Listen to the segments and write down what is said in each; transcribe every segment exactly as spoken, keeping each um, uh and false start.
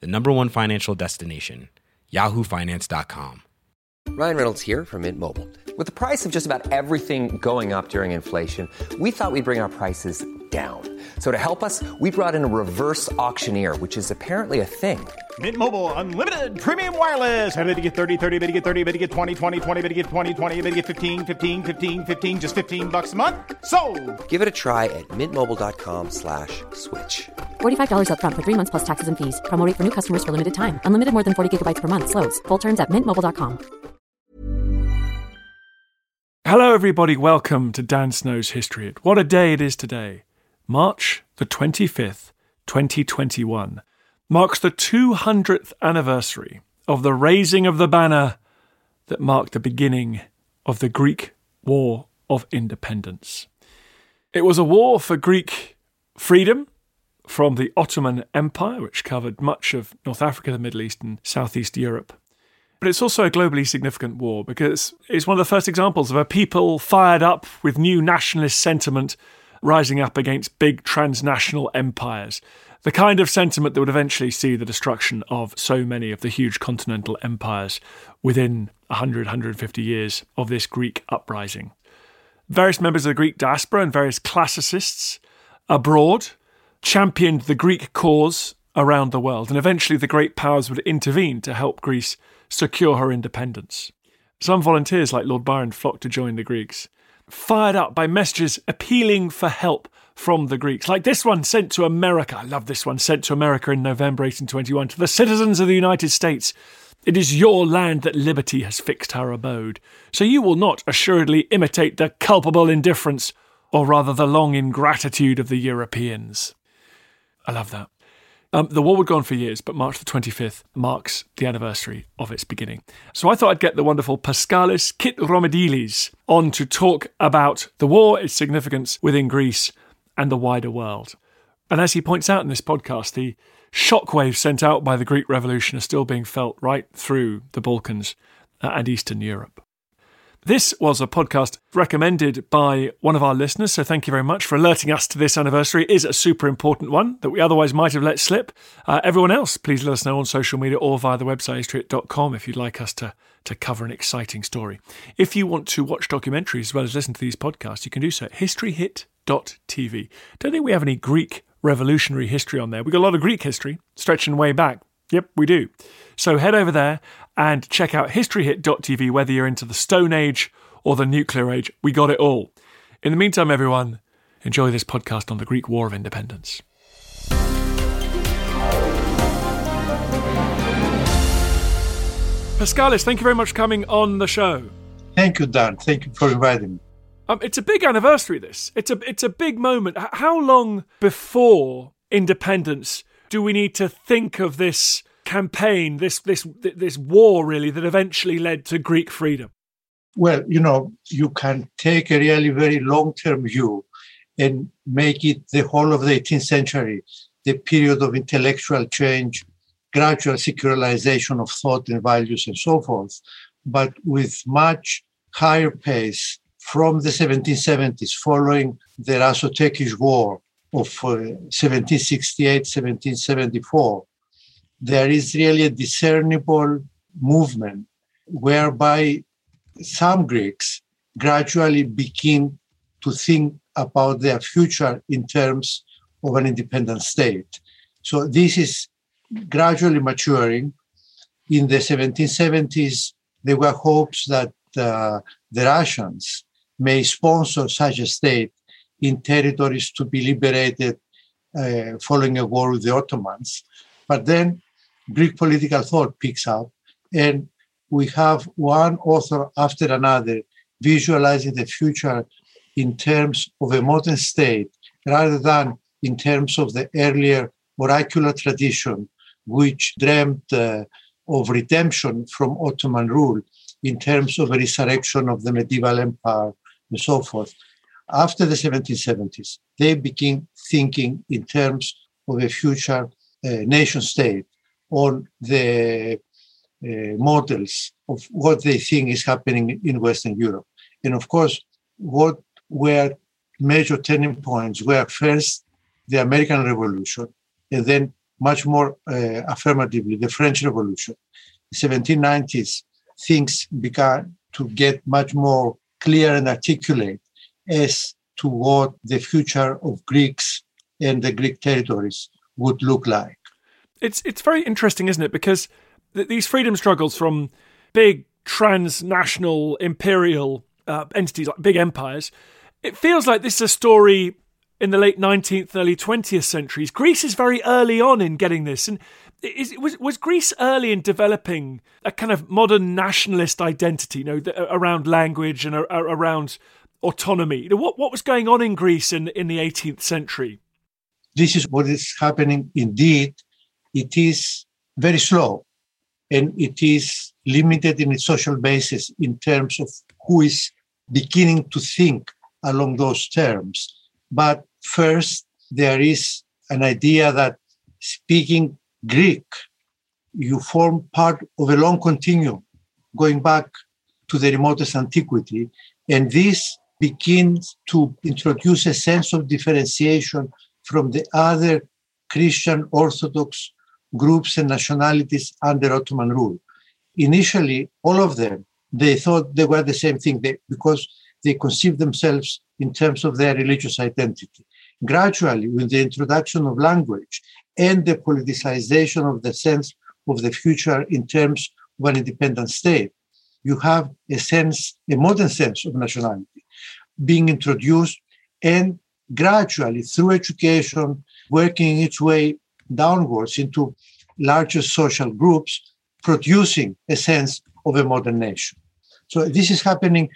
the number one financial destination, yahoo finance dot com. Ryan Reynolds here from Mint Mobile. With the price of just about everything going up during inflation, we thought we'd bring our prices down. So to help us, we brought in a reverse auctioneer, which is apparently a thing. Mint Mobile Unlimited Premium Wireless. How to get thirty, thirty, how to get thirty, how to get twenty, twenty, twenty, how to get twenty, twenty, how to get fifteen, fifteen, fifteen, fifteen, just fifteen bucks a month? Sold! Give it a try at mintmobile.com slash switch. forty-five dollars up front for three months plus taxes and fees. Promo rate for new customers for limited time. Unlimited more than forty gigabytes per month. Slows full terms at mint mobile dot com. Hello everybody, welcome to Dan Snow's History Hit. What a day it is today. March the twenty-fifth, twenty twenty-one, marks the two hundredth anniversary of the raising of the banner that marked the beginning of the Greek War of Independence. It was a war for Greek freedom from the Ottoman Empire, which covered much of North Africa, the Middle East, and Southeast Europe. But it's also a globally significant war because it's one of the first examples of a people fired up with new nationalist sentiment rising up against big transnational empires, the kind of sentiment that would eventually see the destruction of so many of the huge continental empires within one hundred, one hundred fifty years of this Greek uprising. Various members of the Greek diaspora and various classicists abroad championed the Greek cause around the world, and eventually the great powers would intervene to help Greece secure her independence. Some volunteers like Lord Byron flocked to join the Greeks, fired up by messages appealing for help from the Greeks, like this one sent to America. I love this one, sent to America in November eighteen twenty-one. To the citizens of the United States, it is your land that liberty has fixed her abode. So you will not assuredly imitate the culpable indifference, or rather the long ingratitude of the Europeans. I love that. Um, the war would go on for years, but March the twenty-fifth marks the anniversary of its beginning. So I thought I'd get the wonderful Paschalis Kitromilides on to talk about the war, its significance within Greece and the wider world. And as he points out in this podcast, the shockwaves sent out by the Greek Revolution are still being felt right through the Balkans and Eastern Europe. This was a podcast recommended by one of our listeners, so thank you very much for alerting us to this anniversary. It is a super important one that we otherwise might have let slip. Uh, everyone else, please let us know on social media or via the website history hit dot com if you'd like us to, to cover an exciting story. If you want to watch documentaries as well as listen to these podcasts, you can do so at history hit dot t v. Don't think we have any Greek revolutionary history on there. We've got a lot of Greek history stretching way back. Yep, we do. So head over there and check out history hit dot t v, whether you're into the Stone Age or the Nuclear Age. We got it all. In the meantime, everyone, enjoy this podcast on the Greek War of Independence. Paschalis, thank you very much for coming on the show. Thank you, Dan. Thank you for inviting me. Um, it's a big anniversary, this. It's a, it's a big moment. How long before independence do we need to think of this campaign, this this this war, really, that eventually led to Greek freedom? Well, you know, you can take a really very long-term view and make it the whole of the eighteenth century, the period of intellectual change, gradual secularization of thought and values and so forth, but with much higher pace from the seventeen seventies, following the Russo-Turkish War of uh, seventeen sixty-eight, seventeen seventy-four, there is really a discernible movement whereby some Greeks gradually begin to think about their future in terms of an independent state. So this is gradually maturing. In the seventeen seventies, there were hopes that uh, the Russians may sponsor such a state in territories to be liberated uh, following a war with the Ottomans. But then Greek political thought picks up, and we have one author after another visualizing the future in terms of a modern state rather than in terms of the earlier oracular tradition which dreamt uh, of redemption from Ottoman rule in terms of a resurrection of the medieval empire and so forth. After the seventeen seventies, they began thinking in terms of a future uh, nation state on the uh, models of what they think is happening in Western Europe. And of course, what were major turning points were first the American Revolution, and then much more uh, affirmatively, the French Revolution. The seventeen nineties, things began to get much more clear and articulate as to what the future of Greeks and the Greek territories would look like. It's it's very interesting, isn't it? Because th- these freedom struggles from big transnational imperial uh, entities, like big empires, it feels like this is a story in the late nineteenth, early twentieth centuries. Greece is very early on in getting this. And is, was, was Greece early in developing a kind of modern nationalist identity, you know, th- around language and a- a- around autonomy? You know, what, what was going on in Greece in, in the eighteenth century? This is what is happening indeed. It is very slow and it is limited in its social basis in terms of who is beginning to think along those terms. But first, there is an idea that speaking Greek, you form part of a long continuum going back to the remotest antiquity. And this begins to introduce a sense of differentiation from the other Christian Orthodox groups and nationalities under Ottoman rule. Initially, all of them, they thought they were the same thing they, because they conceived themselves in terms of their religious identity. Gradually, with the introduction of language and the politicization of the sense of the future in terms of an independent state, you have a sense, a modern sense of nationality being introduced, and gradually through education, working its way downwards into larger social groups, producing a sense of a modern nation. So this is happening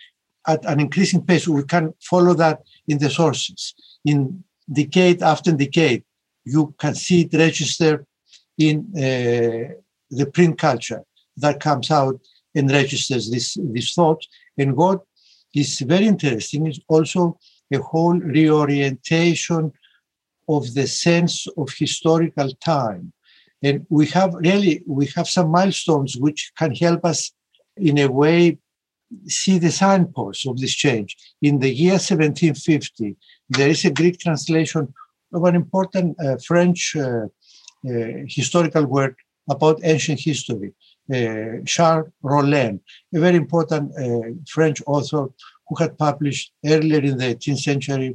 at an increasing pace. We can follow that in the sources. In decade after decade, you can see it registered in uh, the print culture that comes out and registers this, this thought. And what is very interesting is also a whole reorientation of the sense of historical time. And we have really, we have some milestones which can help us in a way see the signposts of this change. In the year seventeen fifty, there is a Greek translation of an important uh, French uh, uh, historical work about ancient history, uh, Charles Roland, a very important uh, French author who had published earlier in the eighteenth century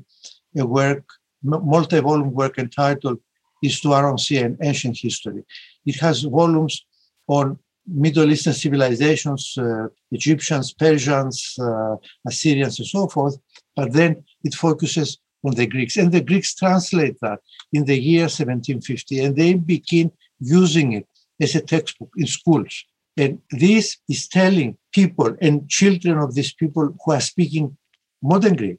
a work, multi-volume work entitled Histoire ancienne, Ancient History. It has volumes on Middle Eastern civilizations, uh, Egyptians, Persians, uh, Assyrians, and so forth, but then it focuses on the Greeks. And the Greeks translate that in the year seventeen fifty, and they begin using it as a textbook in schools. And this is telling people and children of these people who are speaking modern Greek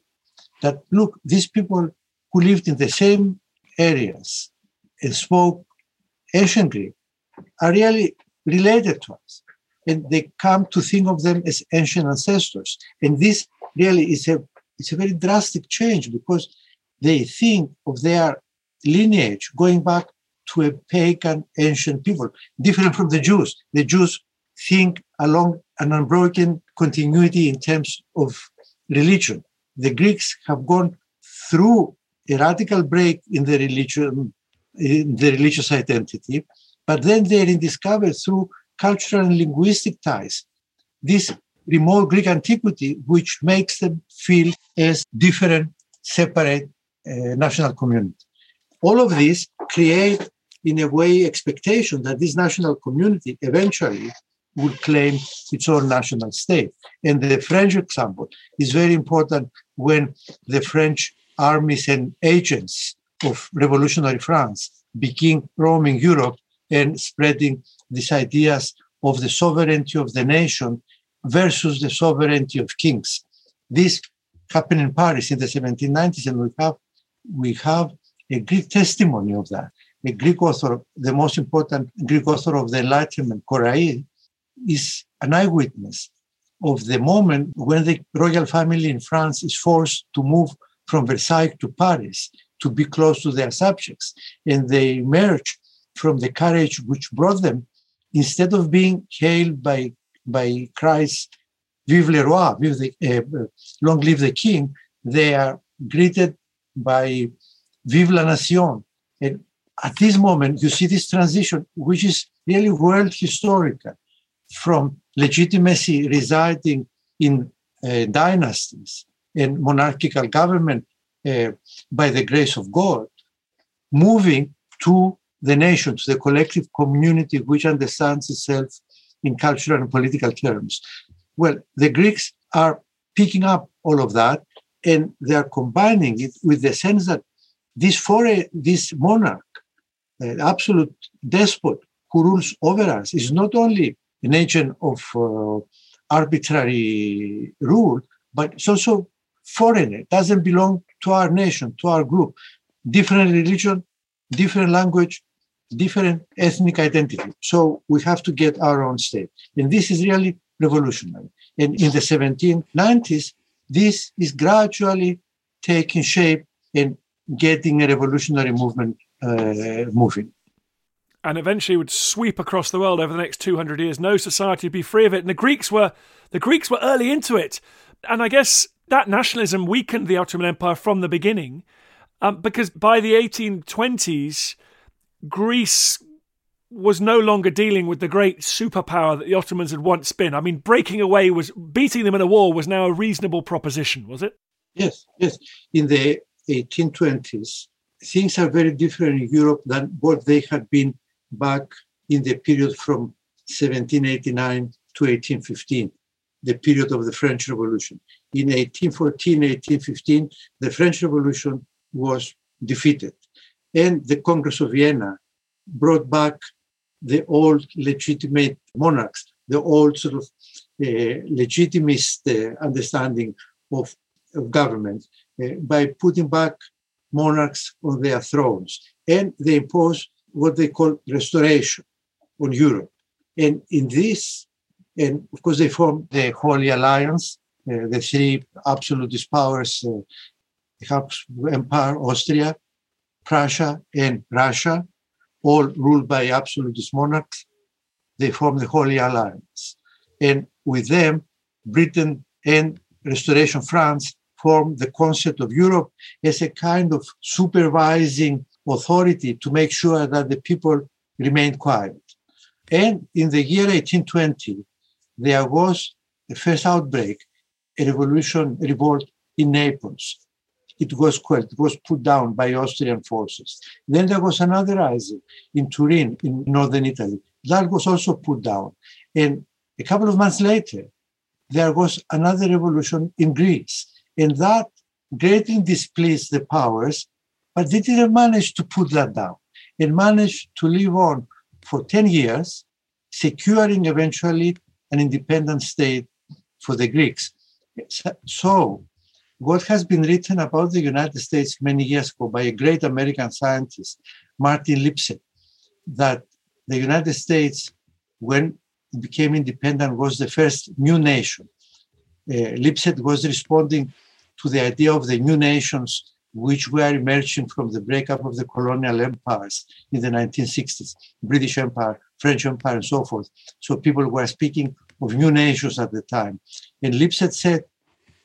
that, look, these people who lived in the same areas and spoke ancient Greek are really related to us, and they come to think of them as ancient ancestors. And this really is a it's a very drastic change, because they think of their lineage going back to a pagan ancient people, different from the Jews. The Jews think along an unbroken continuity in terms of religion. The Greeks have gone through a radical break in the religion, in the religious identity, but then they rediscovered through cultural and linguistic ties this remote Greek antiquity, which makes them feel as different, separate uh, national community. All of this create, in a way, expectation that this national community eventually would claim its own national state. And the French example is very important when the French armies and agents of revolutionary France begin roaming Europe and spreading these ideas of the sovereignty of the nation versus the sovereignty of kings. This happened in Paris in the seventeen nineties, and we have, we have a Greek testimony of that. a Greek author, the most important Greek author of the Enlightenment, Korais, is an eyewitness of the moment when the royal family in France is forced to move from Versailles to Paris to be close to their subjects. And they emerge from the carriage which brought them, instead of being hailed by, by cries, Vive le roi, vive the, uh, long live the king, they are greeted by Vive la nation. And at this moment, you see this transition, which is really world historical, from legitimacy residing in uh, dynasties and monarchical government uh, by the grace of God, moving to the nation, to the collective community which understands itself in cultural and political terms. Well, the Greeks are picking up all of that, and they are combining it with the sense that this foreign, this monarch, an absolute despot who rules over us, is not only an agent of uh, arbitrary rule, but it's also foreign. It doesn't belong to our nation, to our group. Different religion, different language, different ethnic identity. So we have to get our own state. And this is really revolutionary. And in the seventeen nineties, this is gradually taking shape and getting a revolutionary movement uh, moving. And eventually would sweep across the world over the next two hundred years. No society would be free of it. And the Greeks were the Greeks were early into it. And I guess that nationalism weakened the Ottoman Empire from the beginning, um, because by the eighteen twenties, Greece was no longer dealing with the great superpower that the Ottomans had once been. I mean, breaking away was, beating them in a war was now a reasonable proposition, was it? Yes, yes. In the eighteen twenties, things are very different in Europe than what they had been back in the period from seventeen eighty-nine to eighteen fifteen, the period of the French Revolution. In eighteen fourteen, eighteen fifteen, the French Revolution was defeated, and the Congress of Vienna brought back the old legitimate monarchs, the old sort of uh, legitimist uh, understanding of, of government, uh, by putting back monarchs on their thrones. And they imposed what they call restoration on Europe. And in this, and of course they formed the Holy Alliance, uh, the three absolutist powers, uh, the Habsburg Empire, Austria, Prussia, and Russia, all ruled by absolutist monarchs. They formed the Holy Alliance. And with them, Britain and Restoration France formed the concept of Europe as a kind of supervising authority to make sure that the people remained quiet. And in the year eighteen twenty, there was the first outbreak, a revolution, a revolt in Naples. It was quelled, it was put down by Austrian forces. Then there was another rising in Turin, in northern Italy. That was also put down. And a couple of months later, there was another revolution in Greece. And that greatly displeased the powers, but they didn't manage to put that down and managed to live on for ten years, securing eventually an independent state for the Greeks. So what has been written about the United States many years ago by a great American scientist, Martin Lipset, that the United States, when it became independent, was the first new nation. Uh, Lipset was responding to the idea of the new nations which were emerging from the breakup of the colonial empires in the nineteen sixties, British Empire, French Empire, and so forth. So people were speaking of new nations at the time. And Lipset said,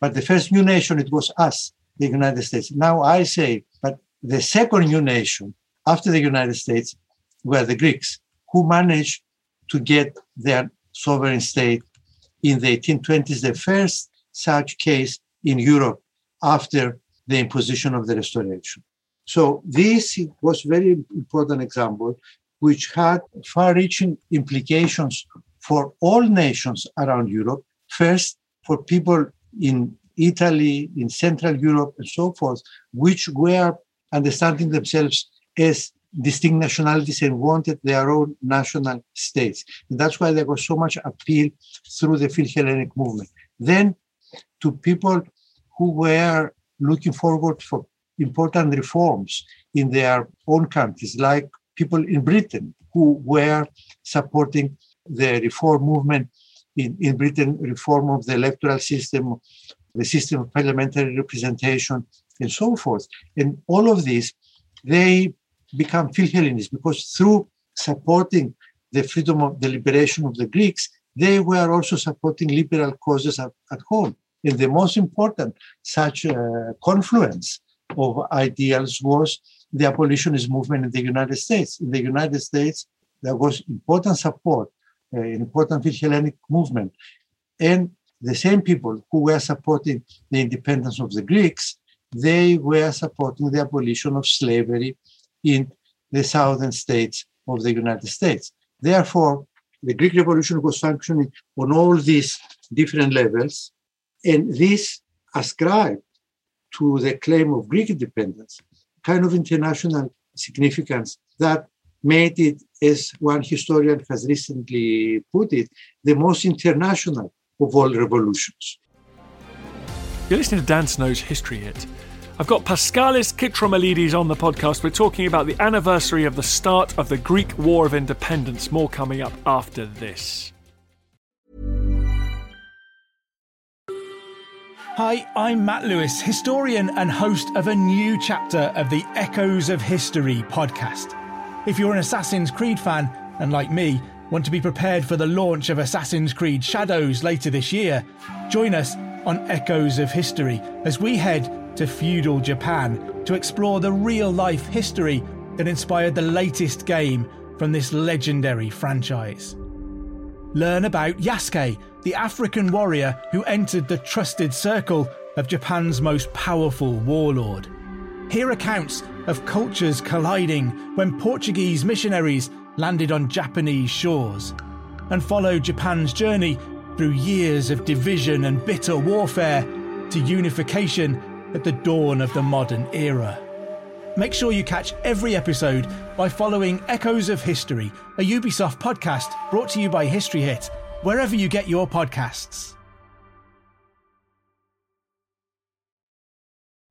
but the first new nation, it was us, the United States. Now I say, but the second new nation after the United States were the Greeks, who managed to get their sovereign state in the eighteen twenties, the first such case in Europe after the imposition of the Restoration. So this was a very important example, which had far-reaching implications for all nations around Europe, first for people in Italy, in Central Europe, and so forth, which were understanding themselves as distinct nationalities and wanted their own national states. And that's why there was so much appeal through the Philhellenic movement. Then to people who were looking forward for important reforms in their own countries, like people in Britain who were supporting the reform movement in, in Britain, reform of the electoral system, the system of parliamentary representation, and so forth. And all of these, they become Philhellenists because through supporting the freedom of the liberation of the Greeks, they were also supporting liberal causes at, at home. And the most important such uh, confluence of ideals was the abolitionist movement in the United States. In the United States, there was important support, an uh, important Philhellenic movement. And the same people who were supporting the independence of the Greeks, they were supporting the abolition of slavery in the southern states of the United States. Therefore, the Greek Revolution was functioning on all these different levels, and this ascribed to the claim of Greek independence kind of international significance that made it, as one historian has recently put it, the most international of all revolutions. You're listening to Dan Snow's History Hit. I've got Paschalis Kitromilides on the podcast. We're talking about the anniversary of the start of the Greek War of Independence. More coming up after this. Hi, I'm Matt Lewis, historian and host of a new chapter of the Echoes of History podcast. If you're an Assassin's Creed fan, and like me, want to be prepared for the launch of Assassin's Creed Shadows later this year, join us on Echoes of History as we head to feudal Japan to explore the real-life history that inspired the latest game from this legendary franchise. Learn about Yasuke, the African warrior who entered the trusted circle of Japan's most powerful warlord. Hear accounts of cultures colliding when Portuguese missionaries landed on Japanese shores, and follow Japan's journey through years of division and bitter warfare to unification at the dawn of the modern era. Make sure you catch every episode by following Echoes of History, a Ubisoft podcast brought to you by History Hit, wherever you get your podcasts.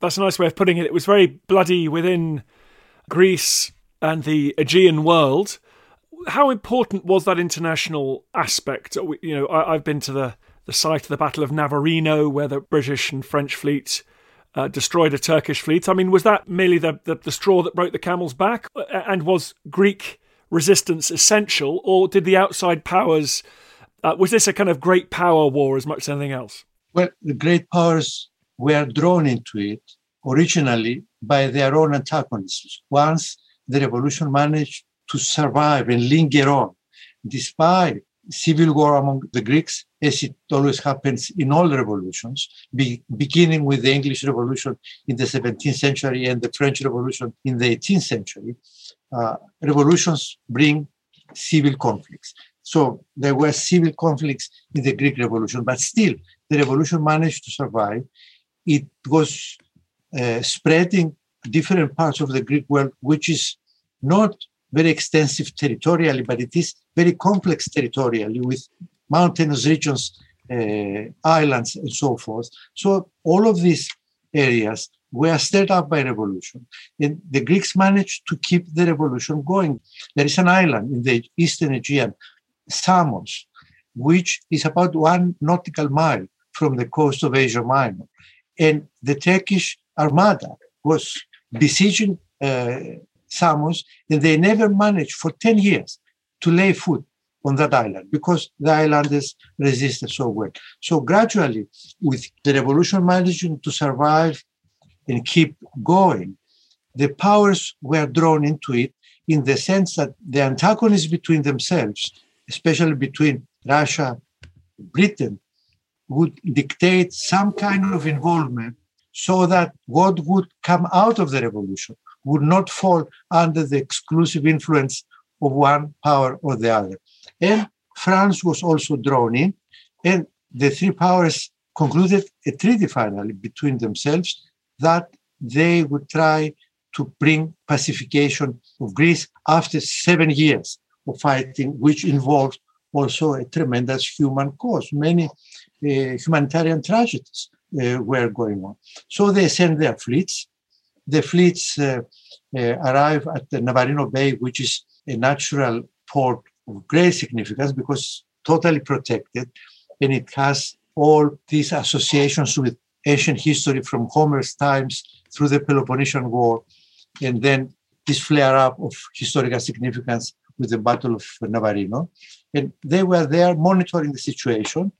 That's a nice way of putting it. It was very bloody within Greece and the Aegean world. How important was that international aspect? You know, I, I've been to the, the site of the Battle of Navarino, where the British and French fleet Uh, destroyed a Turkish fleet. I mean, was that merely the, the, the straw that broke the camel's back? And was Greek resistance essential? Or did the outside powers, uh, was this a kind of great power war as much as anything else? Well, the great powers were drawn into it originally by their own antagonists. Once the revolution managed to survive and linger on, despite civil war among the Greeks, as it always happens in all revolutions, be, beginning with the English Revolution in the seventeenth century and the French Revolution in the eighteenth century, uh, revolutions bring civil conflicts. So there were civil conflicts in the Greek Revolution, but still the revolution managed to survive. It was uh, spreading different parts of the Greek world, which is not very extensive territorially, but it is very complex territorially with mountainous regions, uh, islands, and so forth. So all of these areas were stirred up by revolution. And the Greeks managed to keep the revolution going. There is an island in the eastern Aegean, Samos, which is about one nautical mile from the coast of Asia Minor. And the Turkish armada was besieging uh, Samos, and they never managed for ten years to lay foot on that island because the islanders resisted so well. So gradually, with the revolution managing to survive and keep going, the powers were drawn into it in the sense that the antagonists between themselves, especially between Russia and Britain, would dictate some kind of involvement so that what would come out of the revolution would not fall under the exclusive influence of one power or the other. And France was also drawn in, and the three powers concluded a treaty finally between themselves that they would try to bring pacification of Greece after seven years of fighting, which involved also a tremendous human cost. Many uh, humanitarian tragedies uh, were going on. So they sent their fleets. The fleets uh, uh, arrive at the Navarino Bay, which is a natural port of great significance because it's totally protected, and it has all these associations with ancient history from Homer's times through the Peloponnesian War, and then this flare-up of historical significance with the Battle of Navarino. And they were there monitoring the situation,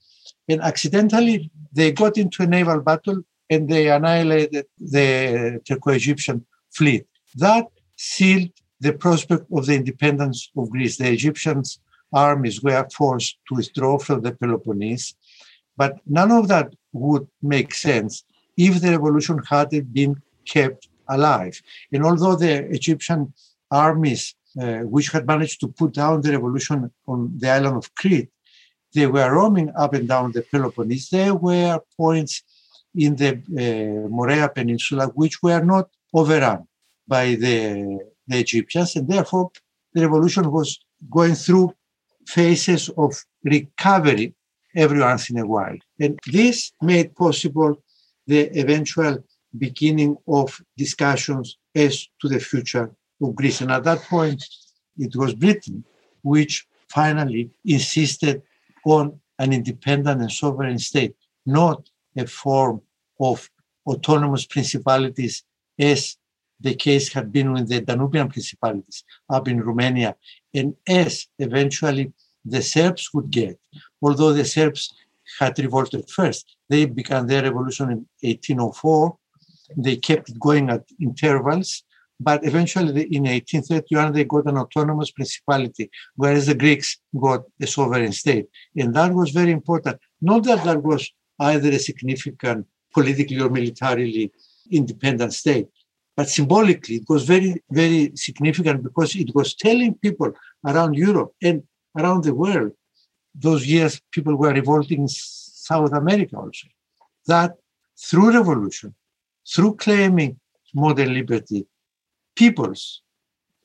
and accidentally they got into a naval battle and they annihilated the Turco-Egyptian fleet. That sealed the prospect of the independence of Greece. The Egyptian armies were forced to withdraw from the Peloponnese, but none of that would make sense if the revolution hadn't been kept alive. And although the Egyptian armies, uh, which had managed to put down the revolution on the island of Crete, they were roaming up and down the Peloponnese. There were points in the uh, Morea Peninsula which were not overrun by the the Egyptians, and therefore the revolution was going through phases of recovery every once in a while. And this made possible the eventual beginning of discussions as to the future of Greece. And at that point, it was Britain which finally insisted on an independent and sovereign state, not a form of autonomous principalities as the case had been with the Danubian principalities up in Romania, and as eventually the Serbs would get. Although the Serbs had revolted first, they began their revolution in eighteen oh four. They kept it going at intervals, but eventually in eighteen thirty-one, they got an autonomous principality, whereas the Greeks got a sovereign state. And that was very important. Not that that was either a significant politically or militarily independent state, but symbolically, it was very, very significant because it was telling people around Europe and around the world, those years people were revolting in South America also, that through revolution, through claiming modern liberty, peoples,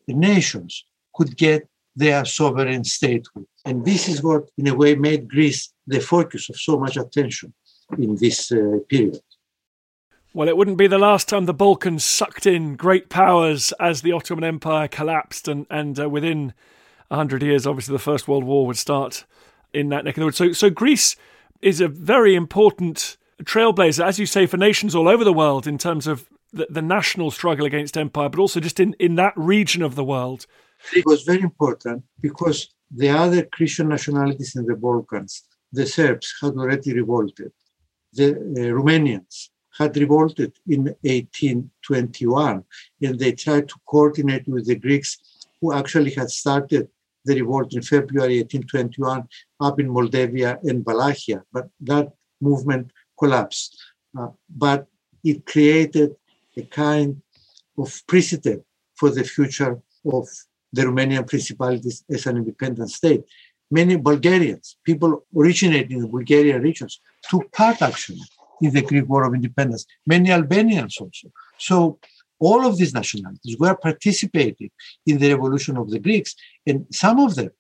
nations could get their sovereign statehood. And this is what, in a way, made Greece the focus of so much attention in this uh, period. Well, it wouldn't be the last time the Balkans sucked in great powers as the Ottoman Empire collapsed, and, and uh, within one hundred years, obviously, the First World War would start in that neck of the woods. So, so Greece is a very important trailblazer, as you say, for nations all over the world in terms of the, the national struggle against empire, but also just in, in that region of the world. It was very important because the other Christian nationalities in the Balkans, the Serbs had already revolted, the uh, Romanians had revolted in eighteen twenty-one, and they tried to coordinate with the Greeks, who actually had started the revolt in February eighteen twenty-one up in Moldavia and Wallachia, but that movement collapsed. Uh, but it created a kind of precedent for the future of the Romanian principalities as an independent state. Many Bulgarians, people originating in the Bulgarian regions, took part actually in the Greek War of Independence, many Albanians also. So all of these nationalities were participating in the revolution of the Greeks, and some of them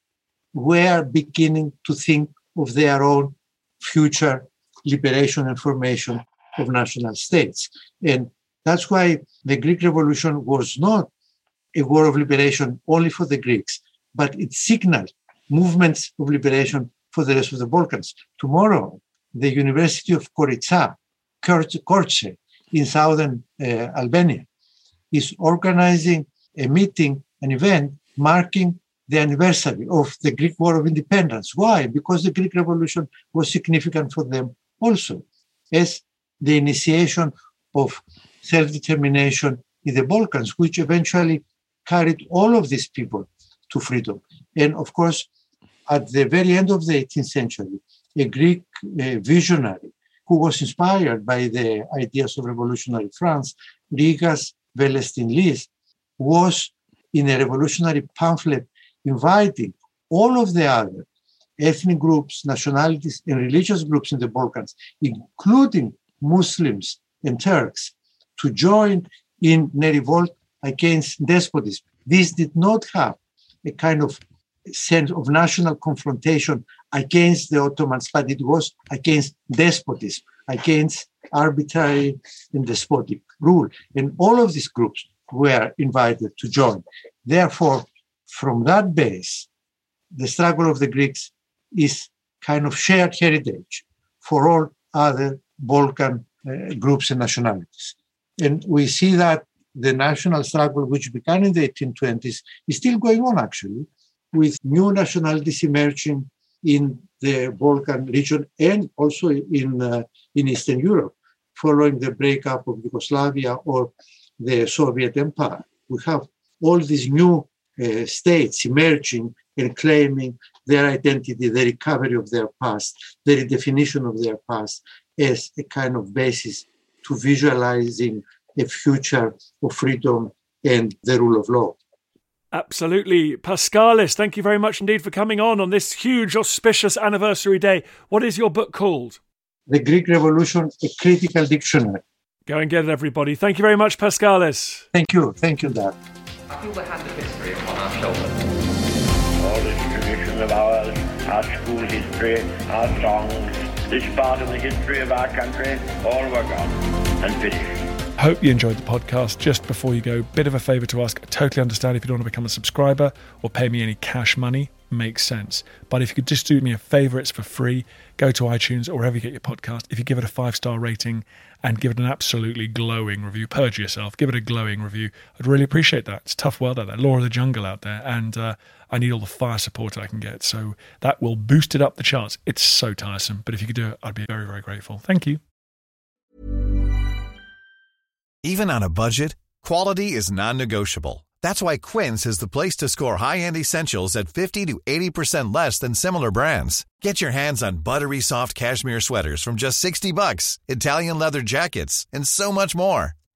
were beginning to think of their own future liberation and formation of national states. And That's why the Greek Revolution was not a war of liberation only for the Greeks, but it signaled movements of liberation for the rest of the Balkans. Tomorrow, the University of Koritsa, Korce, in southern uh, Albania, is organizing a meeting, an event, marking the anniversary of the Greek War of Independence. Why? Because the Greek Revolution was significant for them also, as the initiation of self-determination in the Balkans, which eventually carried all of these people to freedom. And of course, at the very end of the eighteenth century, a Greek uh, visionary who was inspired by the ideas of revolutionary France, Rigas Velestinlis, was in a revolutionary pamphlet inviting all of the other ethnic groups, nationalities, and religious groups in the Balkans, including Muslims and Turks, to join in a revolt against despotism. This did not have a kind of sense of national confrontation against the Ottomans, but it was against despotism, against arbitrary and despotic rule. And all of these groups were invited to join. Therefore, from that base, the struggle of the Greeks is kind of shared heritage for all other Balkan uh, groups and nationalities. And we see that the national struggle, which began in the eighteen twenties, is still going on, actually, with new nationalities emerging in the Balkan region and also in, uh, in Eastern Europe, following the breakup of Yugoslavia or the Soviet Empire. We have all these new uh, states emerging and claiming their identity, the recovery of their past, the redefinition of their past as a kind of basis to visualizing a future of freedom and the rule of law. Absolutely. Paschalis, thank you very much indeed for coming on on this huge, auspicious anniversary day. What is your book called? The Greek Revolution, A Critical Dictionary. Go and get it, everybody. Thank you very much, Paschalis. Thank you. Thank you, Dan. I feel we have the history upon our shoulders. All this tradition of ours, our school history, our songs, this part of the history of our country, all were gone and finished. Hope you enjoyed the podcast. Just before you go, bit of a favour to ask. I totally understand if you don't want to become a subscriber or pay me any cash money. Makes sense. But if you could just do me a favour, it's for free. Go to iTunes or wherever you get your podcast. If you give it a five-star rating and give it an absolutely glowing review, perjure yourself, give it a glowing review. I'd really appreciate that. It's a tough world out there, law of the jungle out there, and uh, I need all the fire support I can get. So that will boost it up the charts. It's so tiresome. But if you could do it, I'd be very, very grateful. Thank you. Even on a budget, quality is non-negotiable. That's why Quince is the place to score high-end essentials at fifty to eighty percent less than similar brands. Get your hands on buttery soft cashmere sweaters from just sixty bucks, Italian leather jackets, and so much more.